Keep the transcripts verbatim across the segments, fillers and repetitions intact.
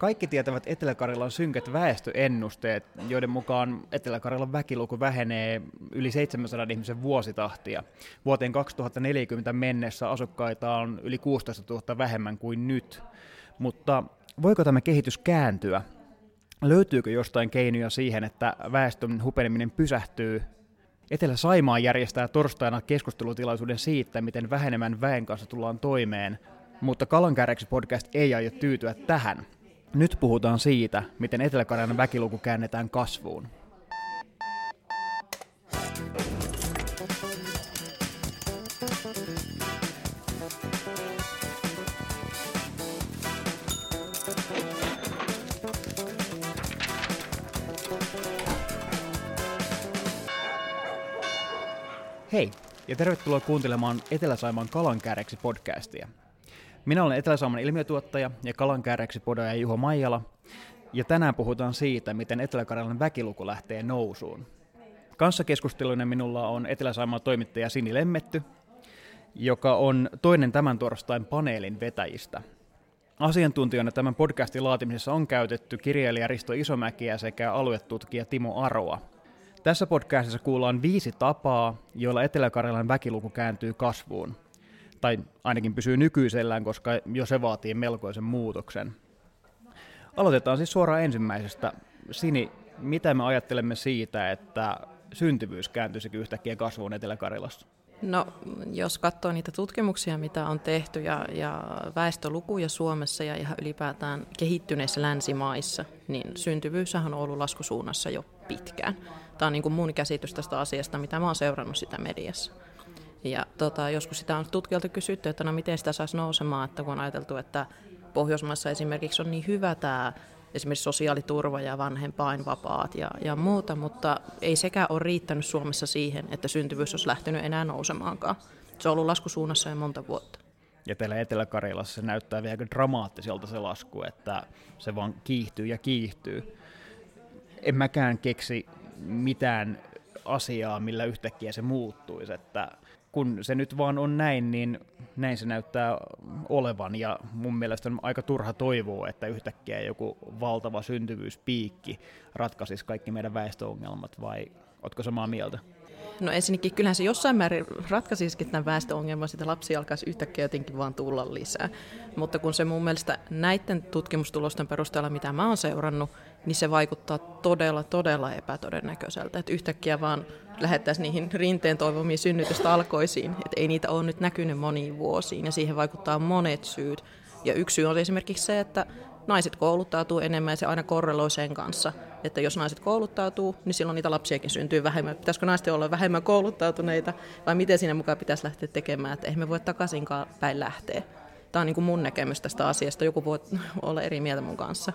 Kaikki tietävät Etelä-Karjalan synkät väestöennusteet, joiden mukaan Etelä-Karjalan väkiluku vähenee yli seitsemänsataa ihmisen vuositahtia. Vuoteen kaksituhattaneljäkymmentä mennessä asukkaita on yli kuusitoista tuhatta vähemmän kuin nyt. Mutta voiko tämä kehitys kääntyä? Löytyykö jostain keinoja siihen, että väestön hupeneminen pysähtyy? Etelä-Saimaa järjestää torstaina keskustelutilaisuuden siitä, miten vähenemän väen kanssa tullaan toimeen, mutta Kalankääräksi podcast ei aio tyytyä tähän. Nyt puhutaan siitä, miten Etelä-Karjalan väkiluku käännetään kasvuun. Hei ja tervetuloa kuuntelemaan Etelä-Saimaan Kalankääräksi podcastia. Minä olen Etelä-Saimaan ilmiötuottaja ja Kalankääräksi podoja Juho Maijala, ja tänään puhutaan siitä, miten Etelä-Karjalan väkiluku lähtee nousuun. Kanssakeskusteluinen minulla on Etelä-Saimaan toimittaja Sini Lemmetty, joka on toinen tämän torstain paneelin vetäjistä. Asiantuntijoina tämän podcastin laatimisessa on käytetty kirjailija Risto Isomäkiä sekä aluetutkija Timo Aroa. Tässä podcastissa kuullaan viisi tapaa, joilla Etelä-Karjalan väkiluku kääntyy kasvuun. Tai ainakin pysyy nykyisellään, koska jo se vaatii melkoisen muutoksen. Aloitetaan siis suoraan ensimmäisestä. Sini, mitä me ajattelemme siitä, että syntyvyys kääntyisikin yhtäkkiä kasvuun Etelä-Karjalassa? No, jos katsoo niitä tutkimuksia, mitä on tehty, ja, ja väestölukuja Suomessa ja ihan ylipäätään kehittyneissä länsimaissa, niin syntyvyyssähän on ollut laskusuunnassa jo pitkään. Tämä on niin kuin mun käsitys tästä asiasta, mitä mä oon seurannut sitä mediassa. Ja tota, joskus sitä on tutkijoilta kysytty, että no miten sitä saisi nousemaan, että kun on ajateltu, että Pohjoismaissa esimerkiksi on niin hyvä tämä esimerkiksi sosiaaliturva ja vanhempainvapaat ja, ja muuta, mutta ei sekään ole riittänyt Suomessa siihen, että syntyvyys olisi lähtenyt enää nousemaankaan. Se on ollut laskusuunnassa jo monta vuotta. Ja täällä Etelä-Karjalassa se näyttää vielä dramaattiselta se lasku, että se vaan kiihtyy ja kiihtyy. En mäkään keksi mitään asiaa, millä yhtäkkiä se muuttuisi, että kun se nyt vaan on näin, niin näin se näyttää olevan, ja mun mielestä on aika turha toivoa, että yhtäkkiä joku valtava syntyvyyspiikki ratkaisisi kaikki meidän väestöongelmat, vai ootko samaa mieltä? No ensinnäkin kyllähän se jossain määrin ratkaisisikin tämän väestöongelman, sitä lapsia alkaisi yhtäkkiä jotenkin vaan tulla lisää. Mutta kun se mun mielestä näiden tutkimustulosten perusteella, mitä mä oon seurannut, niin se vaikuttaa todella, todella epätodennäköiseltä. Että yhtäkkiä vaan lähettäisiin niihin rinteen toivomiin synnytystalkoisiin. Että ei niitä ole nyt näkynyt moniin vuosiin, ja siihen vaikuttaa monet syyt. Ja yksi syy on esimerkiksi se, että naiset kouluttautuu enemmän, ja se aina korreloi sen kanssa, että jos naiset kouluttautuu, niin silloin niitä lapsiakin syntyy vähemmän. Pitäisikö naisten olla vähemmän kouluttautuneita, vai miten siinä mukaan pitäisi lähteä tekemään, että eihän me voi takaisinkaan päin lähteä. Tämä on niin kuin mun näkemys tästä asiasta, joku voi olla eri mieltä mun kanssa.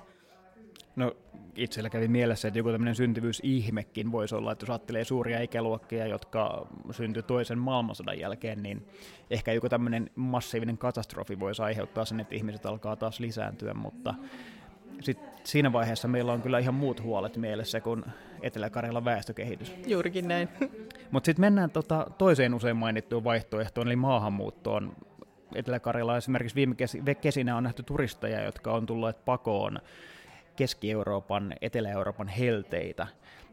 No itsellä kävi mielessä, että joku tämmöinen syntyvyysihmekin voisi olla, että jos ajattelee suuria ikäluokkia, jotka syntyi toisen maailmansodan jälkeen, niin ehkä joku tämmöinen massiivinen katastrofi voisi aiheuttaa sen, että ihmiset alkaa taas lisääntyä, mutta sit siinä vaiheessa meillä on kyllä ihan muut huolet mielessä kuin Etelä-Karjalan väestökehitys. Juurikin näin. Mutta sitten mennään tota toiseen usein mainittuun vaihtoehtoon, eli maahanmuuttoon. Etelä-Karjala esimerkiksi viime kesinä on nähty turisteja, jotka on tulleet pakoon Keski-Euroopan, Etelä-Euroopan helteitä,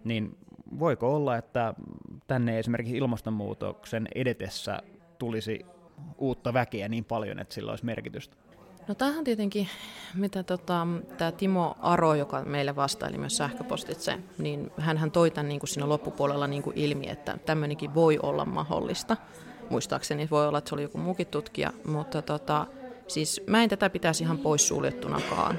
niin voiko olla, että tänne esimerkiksi ilmastonmuutoksen edetessä tulisi uutta väkeä niin paljon, että sillä olisi merkitystä? No tämähän tietenkin, mitä tota, tämä Timo Aro, joka meille vastaili myös sähköpostitse, niin hänhän toi tämän niin kuin siinä loppupuolella niin kuin ilmi, että tämmöinenkin voi olla mahdollista. Muistaakseni voi olla, että se oli joku muukin tutkija, mutta tota, siis mä en tätä pitäisi ihan poissuljettunakaan.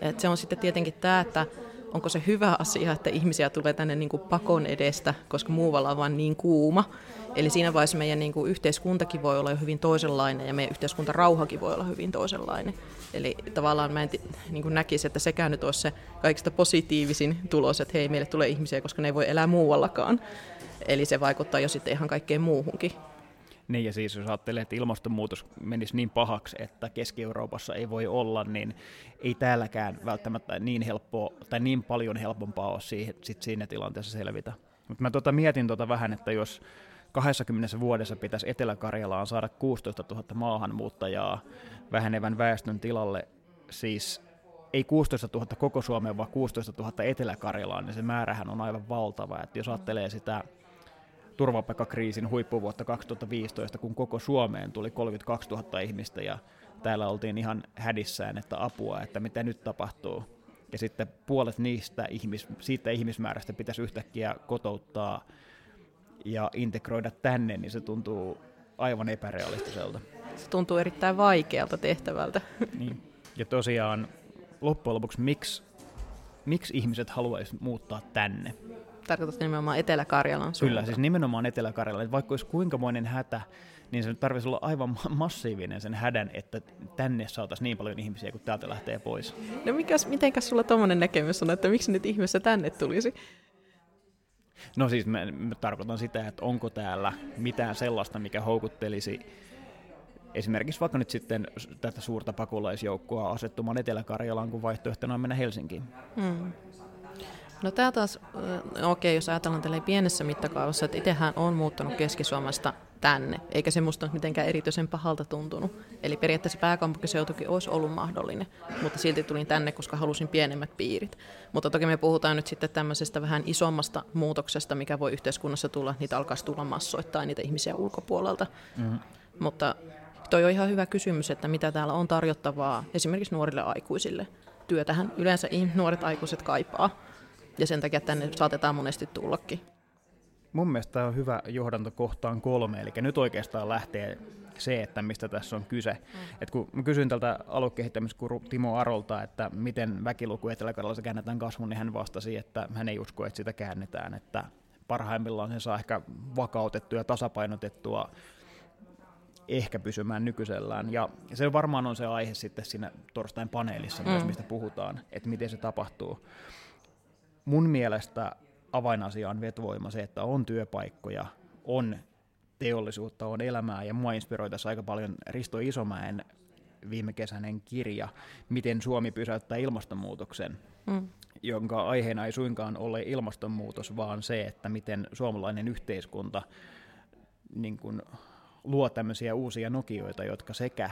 Et se on sitten tietenkin tämä, että onko se hyvä asia, että ihmisiä tulee tänne niin kuin pakon edestä, koska muualla on vaan niin kuuma. Eli siinä vaiheessa meidän niin kuin yhteiskuntakin voi olla jo hyvin toisenlainen, ja meidän yhteiskuntarauhakin voi olla hyvin toisenlainen. Eli tavallaan mä en niin kuin näkisi, että sekään nyt olisi se kaikista positiivisin tulos, että hei, meille tulee ihmisiä, koska ne ei voi elää muuallakaan. Eli se vaikuttaa jo sitten ihan kaikkeen muuhunkin. Niin, ja siis jos ajattelee, että ilmastonmuutos menisi niin pahaksi, että Keski-Euroopassa ei voi olla, niin ei täälläkään välttämättä niin helppoa tai niin paljon helpompaa ole siihen, sit siinä tilanteessa selvitä. Mutta mä tota mietin tota vähän, että jos kahdessakymmenessä vuodessa pitäisi Etelä-Karjalaan saada kuusitoista tuhatta maahanmuuttajaa vähenevän väestön tilalle, siis ei kuusitoistatuhatta koko Suomeen, vaan kuusitoistatuhatta Etelä-Karjalaan, niin se määrähän on aivan valtava. Että jos ajattelee sitä turvapaikkakriisin huippuvuotta kaksituhattaviisitoista, kun koko Suomeen tuli kolmekymmentäkaksituhatta ihmistä ja täällä oltiin ihan hädissään, että apua, että mitä nyt tapahtuu. Ja sitten puolet niistä ihmis, siitä ihmismäärästä pitäisi yhtäkkiä kotouttaa ja integroida tänne, niin se tuntuu aivan epärealistiselta. Se tuntuu erittäin vaikealta tehtävältä. Niin. Ja tosiaan loppujen lopuksi, miksi, miksi ihmiset haluaisivat muuttaa tänne? Tarkoitatko nimenomaan Etelä-Karjalan suuntaan? Kyllä, siis nimenomaan Etelä-Karjalan. Vaikka olisi kuinkamoinen hätä, niin se tarvitsisi olla aivan massiivinen sen hädän, että tänne saataisiin niin paljon ihmisiä, kun täältä lähtee pois. No mikäs, mitenkäs sulla tommoinen näkemys on, että miksi nyt ihmeessä tänne tulisi? No siis mä, mä tarkoitan sitä, että onko täällä mitään sellaista, mikä houkuttelisi esimerkiksi vaikka nyt sitten tätä suurta pakolaisjoukkoa asettumaan Etelä-Karjalaan, kun vaihtoehtona on mennä Helsinkiin. Mm. No tämä taas, okei, jos ajatellaan tälleen pienessä mittakaavassa, että itsehän on muuttanut Keski-Suomesta tänne, eikä se musta mitenkään erityisen pahalta tuntunut. Eli periaatteessa pääkaupunkiseutukin olisi ollut mahdollinen, mutta silti tulin tänne, koska halusin pienemmät piirit. Mutta toki me puhutaan nyt sitten tämmöisestä vähän isommasta muutoksesta, mikä voi yhteiskunnassa tulla, niitä alkaisi tulla massoittain niitä ihmisiä ulkopuolelta. Mm-hmm. Mutta toi on ihan hyvä kysymys, että mitä täällä on tarjottavaa esimerkiksi nuorille aikuisille. Työtähän yleensä nuoret aikuiset kaipaa. Ja sen takia tänne saatetaan monesti tullakin. Mun mielestä tämä on hyvä johdanto kohtaan kolme, eli nyt oikeastaan lähtee se, että mistä tässä on kyse. Mm. Et kun mä kysyin tältä aluekehittämiskuru Timo Arolta, että miten väkiluku Etelä-Karjalassa käännetään kasvun, niin hän vastasi, että hän ei usko, että sitä käännetään. Että parhaimmillaan se saa ehkä vakautettua ja tasapainotettua ehkä pysymään nykyisellään. Ja se varmaan on se aihe sitten siinä torstain paneelissa mm. myös, mistä puhutaan, että miten se tapahtuu. Mun mielestä avainasia on vetovoima se, että on työpaikkoja, on teollisuutta, on elämää, ja mua inspiroi tässä aika paljon Risto Isomäen viime kesäinen kirja Miten Suomi pysäyttää ilmastonmuutoksen, mm. jonka aiheena ei suinkaan ole ilmastonmuutos, vaan se, että miten suomalainen yhteiskunta niin kun luo tämmöisiä uusia nokioita, jotka sekä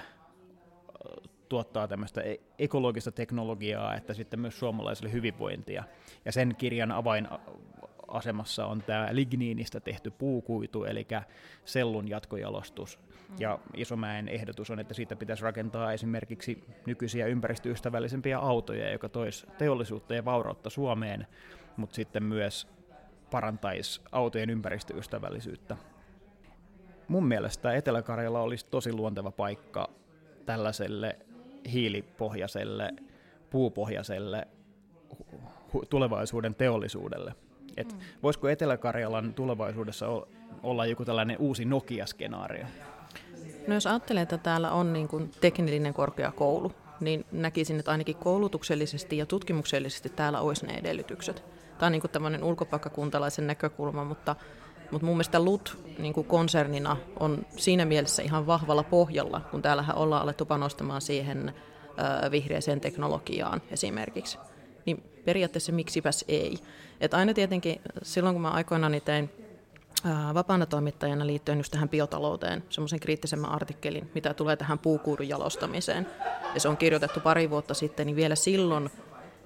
tuottaa tämmöistä ekologista teknologiaa, että sitten myös suomalaisille hyvinvointia. Ja sen kirjan avainasemassa on tämä ligniinistä tehty puukuitu, eli sellun jatkojalostus. Ja Isomäen ehdotus on, että siitä pitäisi rakentaa esimerkiksi nykyisiä ympäristöystävällisempiä autoja, joka toisi teollisuutta ja vaurautta Suomeen, mutta sitten myös parantaisi autojen ympäristöystävällisyyttä. Mun mielestä Etelä-Karjala olisi tosi luonteva paikka tällaiselle hiilipohjaiselle, puupohjaiselle hu- tulevaisuuden teollisuudelle. Et mm. voisiko Etelä-Karjalan tulevaisuudessa o- olla joku tällainen uusi Nokia-skenaario? No jos ajattelee, että täällä on niin kuin teknillinen korkeakoulu, niin näkisin, että ainakin koulutuksellisesti ja tutkimuksellisesti täällä olisi ne edellytykset. Tämä on niin kuin tämmöinen ulkopaikkakuntalaisen näkökulma, mutta Mutta mun mielestä L U T niin kuin konsernina on siinä mielessä ihan vahvalla pohjalla, kun täällähän ollaan alettu panostamaan siihen ö, vihreäseen teknologiaan esimerkiksi. Niin periaatteessa miksipäs ei. Et aina tietenkin silloin, kun mä aikoinaan tein ö, vapaana toimittajana liittyen just tähän biotalouteen, semmoisen kriittisemmän artikkelin, mitä tulee tähän puukuidun jalostamiseen, ja se on kirjoitettu pari vuotta sitten, niin vielä silloin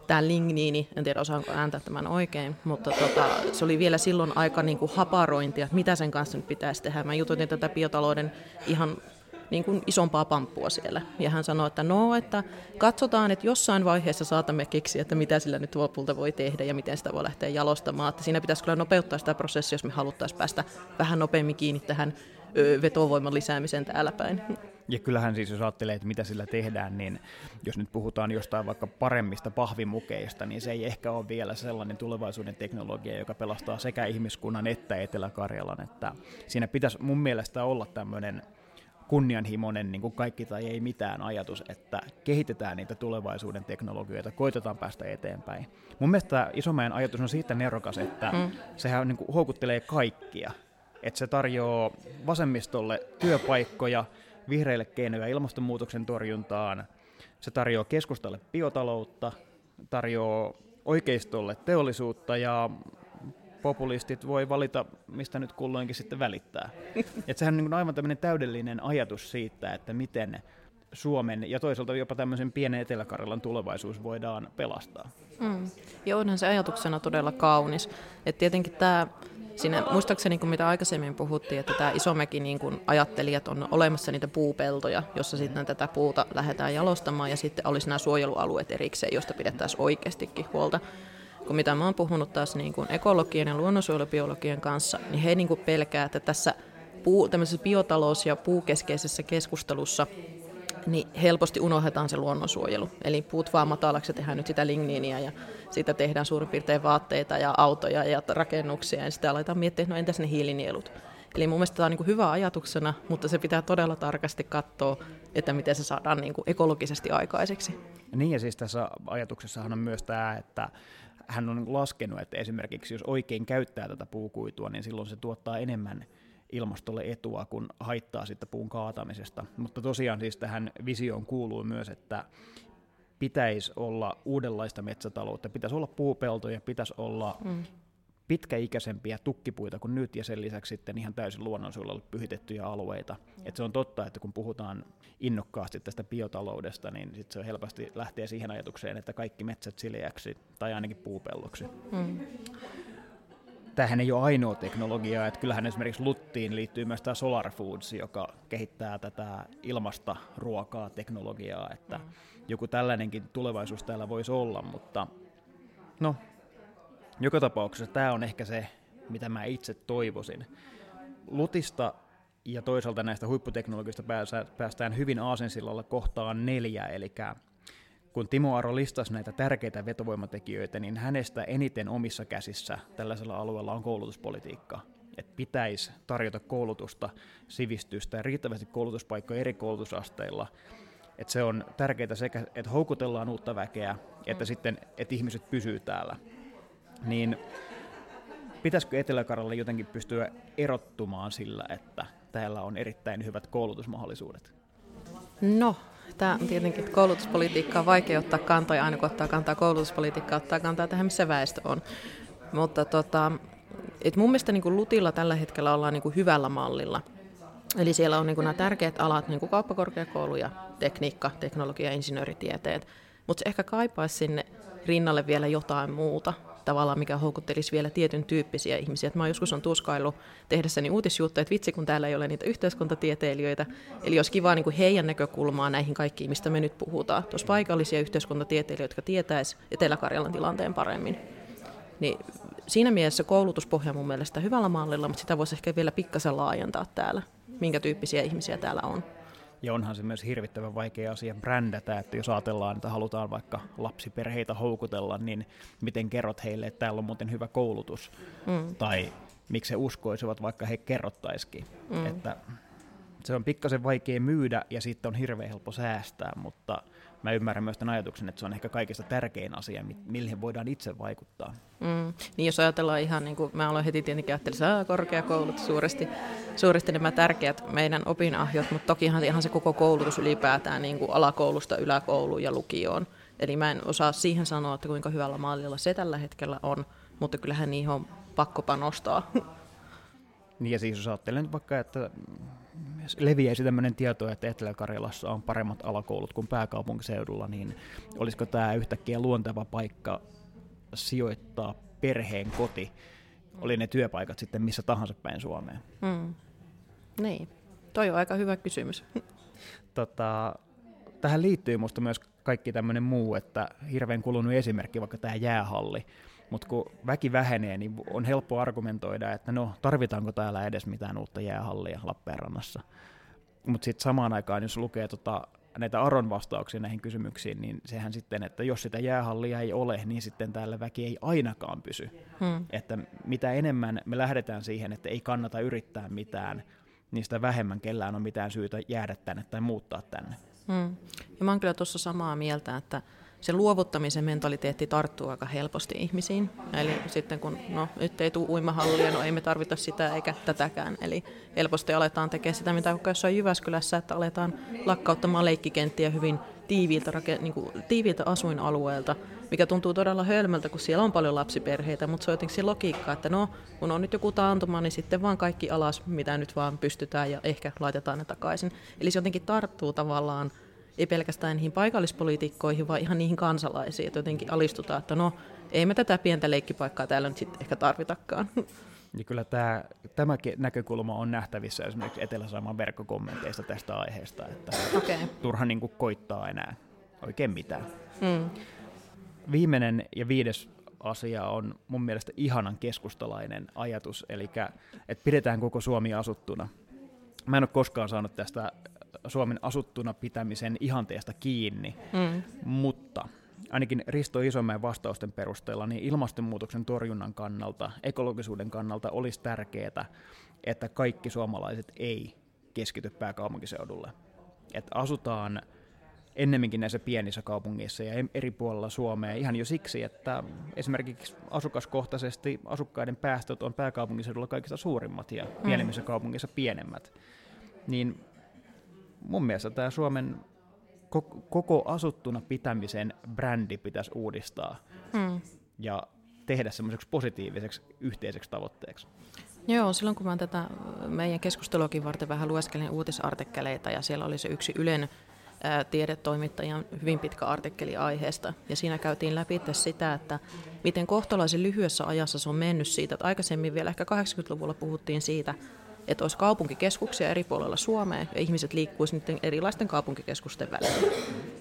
tämä ligniini, en tiedä osaanko ääntää tämän oikein, mutta tota, se oli vielä silloin aika niin kuin haparointia, että mitä sen kanssa nyt pitäisi tehdä. Mä jututin tätä biotalouden ihan niin kuin isompaa pamppua siellä. Ja hän sanoi, että no, että katsotaan, että jossain vaiheessa saatamme keksiä, että mitä sillä nyt lopulta voi tehdä ja miten sitä voi lähteä jalostamaan. Että siinä pitäisi kyllä nopeuttaa sitä prosessia, jos me haluttaisiin päästä vähän nopeammin kiinni tähän vetovoiman lisäämiseen täällä päin. Ja kyllähän siis, jos ajattelee, että mitä sillä tehdään, niin jos nyt puhutaan jostain vaikka paremmista pahvimukeista, niin se ei ehkä ole vielä sellainen tulevaisuuden teknologia, joka pelastaa sekä ihmiskunnan että Etelä-Karjalan. Että siinä pitäisi mun mielestä olla tämmöinen kunnianhimoinen niin kuin kaikki tai ei mitään ajatus, että kehitetään niitä tulevaisuuden teknologioita, koitetaan päästä eteenpäin. Mun mielestä Isomäen ajatus on siitä nerokas, että mm. sehän niin kuin houkuttelee kaikkia, että se tarjoaa vasemmistolle työpaikkoja, vihreille keinoja ilmastonmuutoksen torjuntaan, se tarjoaa keskustalle biotaloutta, tarjoaa oikeistolle teollisuutta ja populistit voi valita, mistä nyt kulloinkin sitten välittää. Et sehän on aivan tämmöinen täydellinen ajatus siitä, että miten Suomen ja toisaalta jopa tämmöisen pienen Etelä-Karjalan tulevaisuus voidaan pelastaa. Mm. Ja onhan se ajatuksena todella kaunis. Et tietenkin tämä, siinä, muistaakseni kun mitä aikaisemmin puhuttiin, että tämä Isomäki niin kun ajatteli, että on olemassa niitä puupeltoja, jossa sitten tätä puuta lähdetään jalostamaan ja sitten olisi nämä suojelualueet erikseen, josta pidettäisiin oikeastikin huolta. Kun mitä mä oon puhunut taas niin kun ekologien ja luonnonsuojelubiologien kanssa, niin he niin kun pelkää, että tässä puu, tämmöisessä biotalous- ja puukeskeisessä keskustelussa niin helposti unohdetaan se luonnonsuojelu. Eli puut vaan matalaksi, tehdään nyt sitä ligniiniä ja siitä tehdään suurin piirtein vaatteita ja autoja ja rakennuksia ja sitä aletaan miettiä, no entäs ne hiilinielut. Eli mun mielestä tämä on niin kuin hyvä ajatuksena, mutta se pitää todella tarkasti katsoa, että miten se saadaan niin kuin ekologisesti aikaiseksi. Niin ja siis tässä ajatuksessahan on myös tämä, että hän on laskenut, että esimerkiksi jos oikein käyttää tätä puukuitua, niin silloin se tuottaa enemmän ilmastolle etua, kun haittaa sitten puun kaatamisesta. Mutta tosiaan siis tähän visioon kuuluu myös, että pitäisi olla uudenlaista metsätaloutta, pitäisi olla puupeltoja, pitäisi olla mm. pitkäikäisempiä tukkipuita kuin nyt, ja sen lisäksi sitten ihan täysin luonnonsuojelulla pyhitettyjä alueita. Mm. Et se on totta, että kun puhutaan innokkaasti tästä biotaloudesta, niin sit se helposti lähtee siihen ajatukseen, että kaikki metsät sileäksi tai ainakin puupelloksi. Mm. Tämähän ei ole ainoa teknologia, että kyllähän esimerkiksi Luttiin liittyy myös tämä Solar Foods, joka kehittää tätä ilmasta ruokaa teknologiaa, että mm. joku tällainenkin tulevaisuus täällä voisi olla, mutta no, joka tapauksessa tämä on ehkä se, mitä mä itse toivoisin. Lutista ja toisaalta näistä huipputeknologioista päästään hyvin aasinsillalla kohtaan neljä, eli kun Timo Aro listasi näitä tärkeitä vetovoimatekijöitä, niin hänestä eniten omissa käsissä tällaisella alueella on koulutuspolitiikka. Että pitäisi tarjota koulutusta, sivistystä ja riittävästi koulutuspaikkoja eri koulutusasteilla. Että se on tärkeää sekä, että houkutellaan uutta väkeä, että sitten, että ihmiset pysyy täällä. Niin pitäisikö Etelä-Karjalalle jotenkin pystyä erottumaan sillä, että täällä on erittäin hyvät koulutusmahdollisuudet? No. Tämä on tietenkin, että koulutuspolitiikkaa on vaikea ottaa kantaa, ja aina kun ottaa kantaa koulutuspolitiikkaa, ottaa kantaa tähän, missä väestö on. Mutta tota, et mun mielestä niin kuin Lutilla tällä hetkellä ollaan niin kuin hyvällä mallilla. Eli siellä on niin kuin nämä tärkeät alat, niin kuin kauppakorkeakoulu ja tekniikka, teknologia, insinööritieteet. Mutta se ehkä kaipaisi sinne rinnalle vielä jotain muuta, tavallaan mikä houkuttelisi vielä tietyn tyyppisiä ihmisiä. Et mä joskus on tuskaillut tehdessäni uutisjuutta, että vitsi kun täällä ei ole niitä yhteiskuntatieteilijöitä. Eli olisi kiva niin kuin heidän näkökulmaa näihin kaikkiin, mistä me nyt puhutaan. Tuossa paikallisia yhteiskuntatieteilijöitä, jotka tietäisi Etelä-Karjalan tilanteen paremmin. Niin siinä mielessä koulutuspohja mun mielestä hyvällä mallilla, mutta sitä voisi ehkä vielä pikkasen laajentaa täällä, minkä tyyppisiä ihmisiä täällä on. Ja onhan se myös hirvittävän vaikea asia brändätä, että jos ajatellaan, että halutaan vaikka lapsiperheitä houkutella, niin miten kerrot heille, että täällä on muuten hyvä koulutus, mm. tai miksi he uskoisivat, vaikka he kerrottaisikin. Mm. Että se on pikkasen vaikea myydä ja sitten on hirveän helppo säästää, mutta mä ymmärrän myös tämän ajatuksen, että se on ehkä kaikista tärkein asia, mille voidaan itse vaikuttaa. Mm. Niin jos ajatellaan ihan niin kuin, mä olen heti tietenkin ajattelut, että korkeakoulut suuresti, suuresti nämä tärkeät meidän opinahjot, mutta tokihan ihan se koko koulutus ylipäätään niin kuin alakoulusta yläkouluun ja lukioon. Eli mä en osaa siihen sanoa, että kuinka hyvällä mallilla se tällä hetkellä on, mutta kyllähän niihin on pakko panostaa. Niin ja siis jos ajattelen nyt vaikka, että leviäisi tämmöinen tieto, että Etelä-Karjalassa on paremmat alakoulut kuin pääkaupunkiseudulla, niin olisiko tämä yhtäkkiä luonteva paikka sijoittaa perheen koti, oli ne työpaikat sitten missä tahansa päin Suomeen? Mm. Niin, toi on aika hyvä kysymys. Tota, tähän liittyy musta myös kaikki tämmöinen muu, että hirveän kulunut esimerkki, vaikka tämä jäähalli. Mutta kun väki vähenee, niin on helppo argumentoida, että no tarvitaanko täällä edes mitään uutta jäähallia Lappeenrannassa. Mutta sitten samaan aikaan, jos lukee tota, näitä Aron vastauksia näihin kysymyksiin, niin sehän sitten, että jos sitä jäähallia ei ole, niin sitten täällä väki ei ainakaan pysy. Hmm. Että mitä enemmän me lähdetään siihen, että ei kannata yrittää mitään, niin sitä vähemmän kellään on mitään syytä jäädä tänne tai muuttaa tänne. Hmm. Ja mä oon kyllä tuossa samaa mieltä, että se luovuttamisen mentaliteetti tarttuu aika helposti ihmisiin. Eli sitten kun, no nyt ei tule uimahallia, no ei me tarvita sitä eikä tätäkään. Eli helposti aletaan tekemään sitä, mitä jossain Jyväskylässä, että aletaan lakkauttamaan leikkikenttiä hyvin tiiviiltä, niin kuin, tiiviiltä asuinalueelta, mikä tuntuu todella hölmöltä, kun siellä on paljon lapsiperheitä, mutta se on jotenkin se logiikka, että no, kun on nyt joku taantuma, niin sitten vaan kaikki alas, mitä nyt vaan pystytään ja ehkä laitetaan ne takaisin. Eli se jotenkin tarttuu tavallaan ei pelkästään niihin paikallispoliitikkoihin, vaan ihan niihin kansalaisiin, että jotenkin alistutaan, että no, ei me tätä pientä leikkipaikkaa täällä nyt sitten ehkä tarvitakaan. Ja kyllä tämä, tämä näkökulma on nähtävissä esimerkiksi Etelä-Saimaan verkkokommenteista tästä aiheesta, että okay. turha niin kuin koittaa enää oikein mitään. Mm. Viimeinen ja viides asia on mun mielestä ihanan keskustalainen ajatus, eli että pidetään koko Suomi asuttuna. Mä en ole koskaan saanut tästä Suomen asuttuna pitämisen ihanteesta kiinni, mm. mutta ainakin Risto Isomäen vastausten perusteella niin ilmastonmuutoksen torjunnan kannalta, ekologisuuden kannalta olisi tärkeää, että kaikki suomalaiset ei keskity pääkaupunkiseudulle. Että asutaan ennemminkin näissä pienissä kaupungeissa ja eri puolilla Suomea ihan jo siksi, että esimerkiksi asukaskohtaisesti asukkaiden päästöt on pääkaupunkiseudulla kaikista suurimmat ja pienemmissä mm. kaupungeissa pienemmät. Niin mun mielestä tämä Suomen koko asuttuna pitämisen brändi pitäisi uudistaa hmm. ja tehdä semmoiseksi positiiviseksi yhteiseksi tavoitteeksi. Joo, silloin kun mä tätä meidän keskusteluakin varten vähän lueskelin uutisartikkeleita ja siellä oli se yksi Ylen ää, tiedetoimittajan hyvin pitkä artikkeli aiheesta ja siinä käytiin läpi sitä, että miten kohtalaisen lyhyessä ajassa se on mennyt siitä, että aikaisemmin vielä ehkä kahdeksankymmentäluvulla puhuttiin siitä, että olisi kaupunkikeskuksia eri puolella Suomea ja ihmiset liikkuisivat erilaisten kaupunkikeskusten välillä.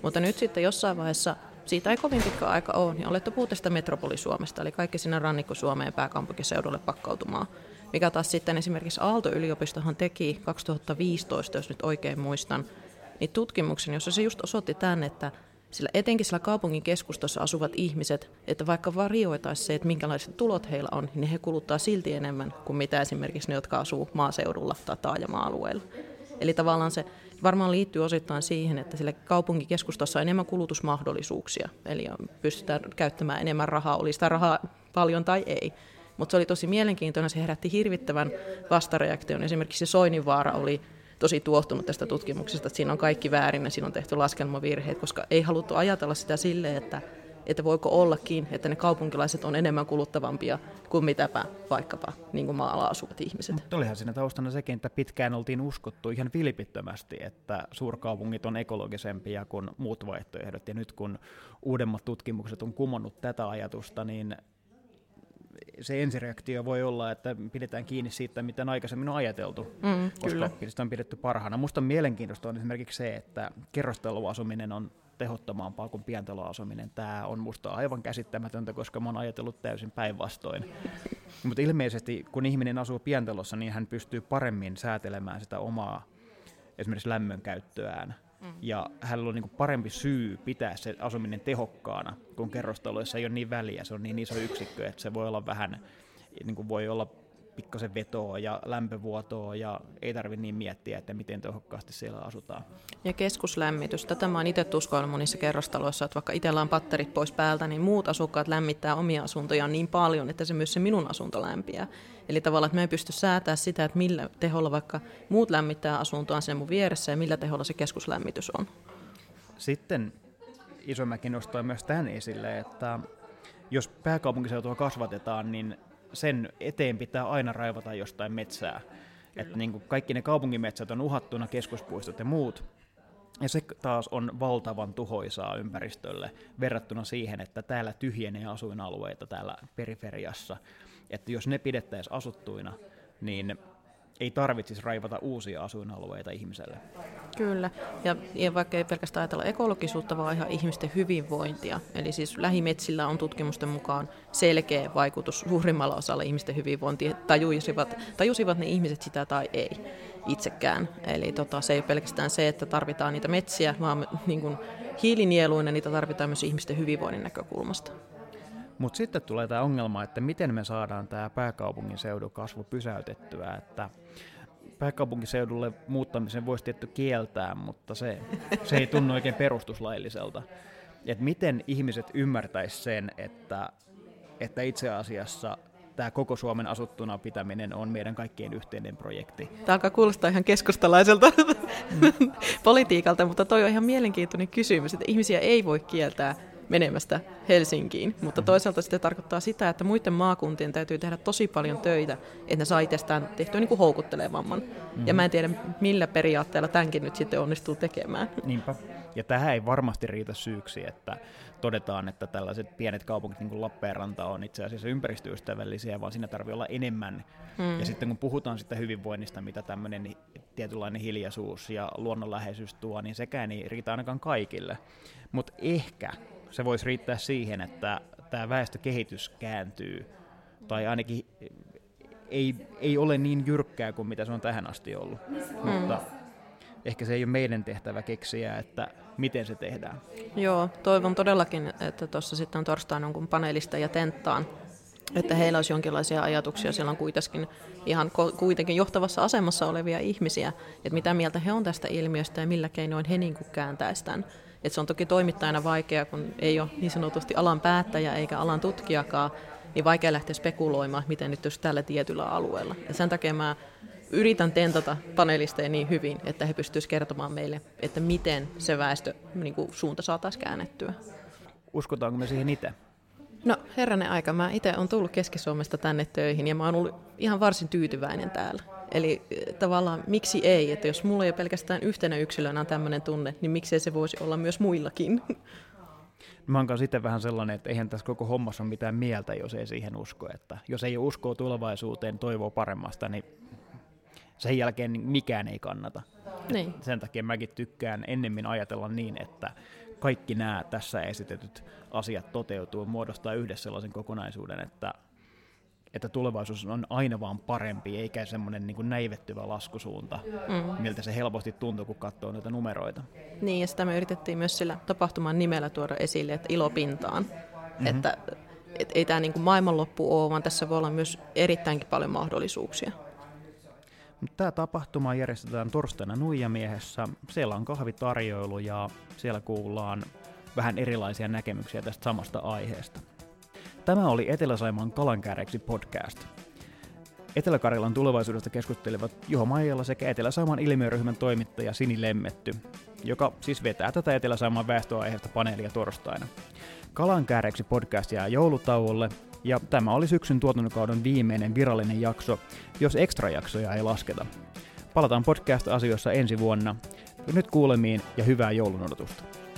Mutta nyt sitten jossain vaiheessa, siitä ei kovin pitkä aika ole, niin olette puhutte sitä metropolisuomesta, eli kaikki sinne rannikko-Suomeen pääkaupunkiseudulle pakkautumaan. Mikä taas sitten esimerkiksi Aalto-yliopistohan teki kaksituhattaviisitoista, jos nyt oikein muistan, niin tutkimuksen, jossa se just osoitti tämän, että sillä etenkin sillä kaupungin keskustassa asuvat ihmiset, että vaikka varioitaisiin se, että minkälaiset tulot heillä on, niin he kuluttaa silti enemmän kuin mitä esimerkiksi ne, jotka asuu maaseudulla tai taajama-alueella. Eli tavallaan se varmaan liittyy osittain siihen, että sillä kaupunkikeskustassa on enemmän kulutusmahdollisuuksia, eli pystytään käyttämään enemmän rahaa, oli sitä rahaa paljon tai ei. Mutta se oli tosi mielenkiintoinen, se herätti hirvittävän vastareaktion. Esimerkiksi se Soininvaara oli tosi tuohtunut tästä tutkimuksesta, että siinä on kaikki väärin ja siinä on tehty laskelmavirheet, koska ei haluttu ajatella sitä silleen, että, että voiko ollakin, että ne kaupunkilaiset on enemmän kuluttavampia kuin mitäpä vaikkapa niin kuin maalla asuvat ihmiset. Mutta olihan siinä taustana sekin, että pitkään oltiin uskottu ihan vilpittömästi, että suurkaupungit on ekologisempia kuin muut vaihtoehdot ja nyt kun uudemmat tutkimukset on kumonnut tätä ajatusta, niin se ensireaktio voi olla, että pidetään kiinni siitä, mitä aikaisemmin on ajateltu, mm, koska kyllä. sitä on pidetty parhaana. Musta mielenkiintoista on esimerkiksi se, että kerrostaloasuminen on tehottomampaa kuin pientaloasuminen. Tämä on musta aivan käsittämätöntä, koska mä oon ajatellut täysin päinvastoin. Mutta ilmeisesti, kun ihminen asuu pientalossa, niin hän pystyy paremmin säätelemään sitä omaa esimerkiksi lämmön käyttöään. Mm. Ja hänellä on niin kuin parempi syy pitää se asuminen tehokkaana, kun kerrostaloissa ei ole niin väliä. Se on niin iso yksikkö, että se voi olla vähän, niin kuin voi olla pikkasen vetoa ja lämpövuotoa ja ei tarvitse niin miettiä, että miten tehokkaasti siellä asutaan. Ja keskuslämmitys. Tätä mä oon itse tuskaillut monissa kerrostaloissa, että vaikka itsellä on patterit pois päältä, niin muut asukkaat lämmittää omia asuntojaan niin paljon, että se myös se minun asunto lämpiää. Eli tavallaan, että mä en pysty säätämään sitä, että millä teholla vaikka muut lämmittää asuntoaan sen mun vieressä ja millä teholla se keskuslämmitys on. Sitten Isomäki nostaa myös tämän esille, että jos pääkaupunkiseutua kasvatetaan, niin sen eteen pitää aina raivata jostain metsää. Että niin kuin kaikki ne kaupunkimetsät on uhattuna, keskuspuistot ja muut. Ja se taas on valtavan tuhoisaa ympäristölle verrattuna siihen, että täällä tyhjenee asuinalueita täällä periferiassa. Että jos ne pidettäisiin asuttuina, niin ei tarvitsisi raivata uusia asuinalueita ihmiselle. Kyllä, ja, ja vaikka ei pelkästään ajatella ekologisuutta, vaan ihan ihmisten hyvinvointia. Eli siis lähimetsillä on tutkimusten mukaan selkeä vaikutus suurimmalla osalla ihmisten hyvinvointia, tajusivat, tajusivat ne ihmiset sitä tai ei itsekään. Eli tota, se ei ole pelkästään se, että tarvitaan niitä metsiä, vaan niin kuin hiilinieluina niitä tarvitaan myös ihmisten hyvinvoinnin näkökulmasta. Mutta sitten tulee tämä ongelma, että miten me saadaan tämä pääkaupungin seudun kasvu pysäytettyä, että pääkaupunkiseudulle muuttamisen voisi tietty kieltää, mutta se, se ei tunnu oikein perustuslailliselta. Et miten ihmiset ymmärtäisivät sen, että, että itse asiassa tämä koko Suomen asuttuna pitäminen on meidän kaikkien yhteinen projekti. Tämä alkaa kuulostaa ihan keskustalaiselta mm. politiikalta, mutta toi on ihan mielenkiintoinen kysymys, että ihmisiä ei voi kieltää menemästä Helsinkiin. Mutta toisaalta sitten tarkoittaa sitä, että muiden maakuntien täytyy tehdä tosi paljon töitä, että ne saa itsestään tehtyä niin kuin houkuttelevamman. Mm. Ja mä en tiedä, millä periaatteella tämänkin nyt sitten onnistuu tekemään. Niinpä. Ja tähän ei varmasti riitä syyksi, että todetaan, että tällaiset pienet kaupungit niin kuin Lappeenranta on itse asiassa ympäristöystävällisiä, vaan siinä tarvitsee olla enemmän. Mm. Ja sitten kun puhutaan sitä hyvinvoinnista, mitä tämmöinen tietynlainen hiljaisuus ja luonnonläheisyys tuo, niin sekään ei riitä ainakaan kaikille. Mutta ehkä se voisi riittää siihen, että tämä väestökehitys kääntyy, tai ainakin ei, ei ole niin jyrkkää kuin mitä se on tähän asti ollut. Mm. Mutta ehkä se ei ole meidän tehtävä keksiä, että miten se tehdään. Joo, toivon todellakin, että tuossa sitten torstaina on kun paneelista ja tenttaan, että heillä olisi jonkinlaisia ajatuksia. Siellä on kuitenkin ihan kuitenkin johtavassa asemassa olevia ihmisiä, että mitä mieltä he on tästä ilmiöstä ja millä keinoin he niin kuin kääntäisi tämän. Että se on toki toimittajana vaikea, kun ei ole niin sanotusti alan päättäjä eikä alan tutkijakaan, niin vaikea lähteä spekuloimaan, miten nyt jos tällä tietyllä alueella. Ja sen takia mä yritän tentata panelisteja niin hyvin, että he pystyisivät kertomaan meille, että miten se väestö niin kuin suunta saataisiin käännettyä. Uskotaanko me siihen itse? No herranen aika, mä itse olen tullut Keski-Suomesta tänne töihin ja mä oon ollut ihan varsin tyytyväinen täällä. Eli tavallaan miksi ei, että jos mulla ei ole pelkästään yhtenä yksilönä tämmöinen tunne, niin miksei se voisi olla myös muillakin? Mä oon kanssa itse vähän sellainen, että eihän tässä koko hommassa ole mitään mieltä, jos ei siihen usko. Että jos ei uskoo tulevaisuuteen, toivoo paremmasta, niin sen jälkeen mikään ei kannata. Niin. Sen takia mäkin tykkään ennemmin ajatella niin, että kaikki nämä tässä esitetyt asiat toteutuu, muodostaa yhdessä sellaisen kokonaisuuden, että, että tulevaisuus on aina vaan parempi, eikä semmoinen niin kuin näivettyvä laskusuunta, mm. miltä se helposti tuntuu, kun katsoo noita numeroita. Niin, ja sitä me yritettiin myös sillä tapahtuman nimellä tuoda esille, että ilopintaan, mm-hmm. että et ei tämä niin kuin maailmanloppu ole, vaan tässä voi olla myös erittäinkin paljon mahdollisuuksia. Tämä tapahtuma järjestetään torstaina Nuijamiehessä. Siellä on kahvitarjoilu ja siellä kuullaan vähän erilaisia näkemyksiä tästä samasta aiheesta. Tämä oli Etelä-Saimaan Kalankääreksi podcast. Etelä-Karjalan tulevaisuudesta keskustelevat Juho Maijala sekä Etelä-Saimaan ilmiöryhmän toimittaja Sini Lemmetty, joka siis vetää tätä Etelä-Saimaan väestöaiheesta paneelia torstaina. Kalankääreksi podcast jää joulutauolle. Ja tämä oli syksyn tuotantokauden viimeinen virallinen jakso, jos ekstrajaksoja ei lasketa. Palataan podcast-asioissa ensi vuonna. Nyt kuulemiin ja hyvää joulunodotusta.